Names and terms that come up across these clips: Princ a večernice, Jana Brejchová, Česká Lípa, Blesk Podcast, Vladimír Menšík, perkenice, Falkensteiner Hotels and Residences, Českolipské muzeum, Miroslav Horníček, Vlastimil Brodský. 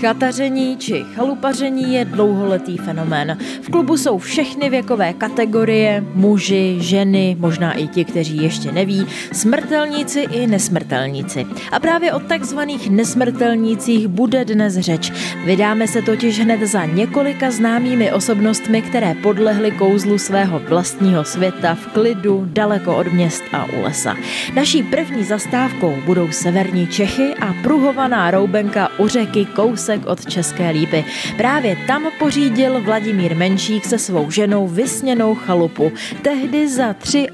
Chataření či chalupaření je dlouholetý fenomén. V klubu jsou všechny věkové kategorie, muži, ženy, možná i ti, kteří ještě neví, smrtelníci i nesmrtelníci. A právě o takzvaných nesmrtelnících bude dnes řeč. Vydáme se totiž hned za několika známými osobnostmi, které podlehly kouzlu svého vlastního světa v klidu, daleko od měst a u lesa. Naší první zastávkou budou severní Čechy a pruhovaná roubenka u řeky kousek od České Lípy. Právě tam pořídil Vladimír Menšík se svou ženou vysněnou chalupu, tehdy za 3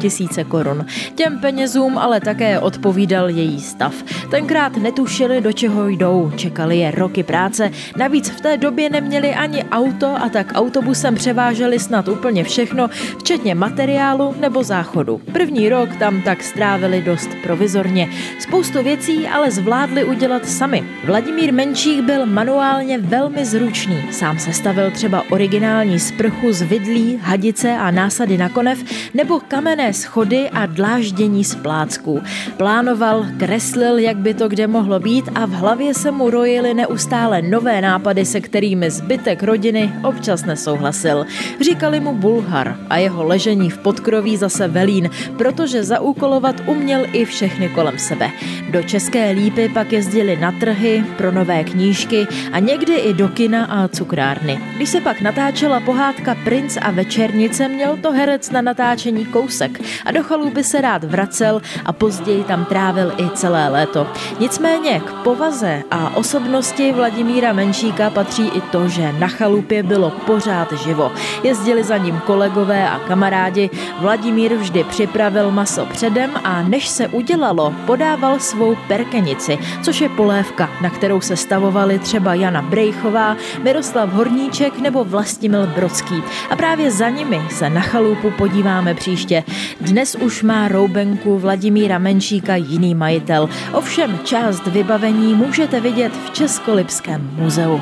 500 korun. Těm penězům ale také odpovídal její stav. Tenkrát netušili, do čeho jdou, čekali je roky práce, navíc v té době neměli ani auto a tak autobusem převáželi snad úplně všechno, včetně materiálu nebo záchodu. První rok tam tak strávili dost provizorně. Spoustu věcí ale zvládli udělat sami. Vladimír Menšík byl manuálně velmi zručný. Sám sestavil třeba originální sprchu z vidlí, hadice a násady na konev, nebo kamenné schody a dláždění z plácků. Plánoval, kreslil, jak by to kde mohlo být, a v hlavě se mu rojily neustále nové nápady, se kterými zbytek rodiny občas nesouhlasil. Říkali mu Bulhar a jeho ležení v podkroví zase Velín, protože zaúkolovat uměl i všechny kolem sebe. Do České Lípy pak jezdili na trhy, pro nové knížky a někdy i do kina a cukrárny. Když se pak natáčela pohádka Princ a večernice, měl to herec na natáčení kousek a do chalupy se rád vracel a později tam trávil i celé léto. Nicméně k povaze a osobnosti Vladimíra Menšíka patří i to, že na chalupě bylo pořád živo. Jezdili za ním kolegové a kamarádi, Vladimír vždy připravil maso předem, a než se udělalo, podával svou perkenici, což je polévka, na kterou se stavovali třeba Jana Brejchová, Miroslav Horníček nebo Vlastimil Brodský. A právě za nimi se na chalupu podíváme příště. Dnes už má roubenku Vladimíra Menšíka jiný majitel. Ovšem část vybavení můžete vidět v Českolipském muzeu.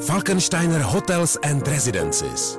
Falkensteiner Hotels and Residences.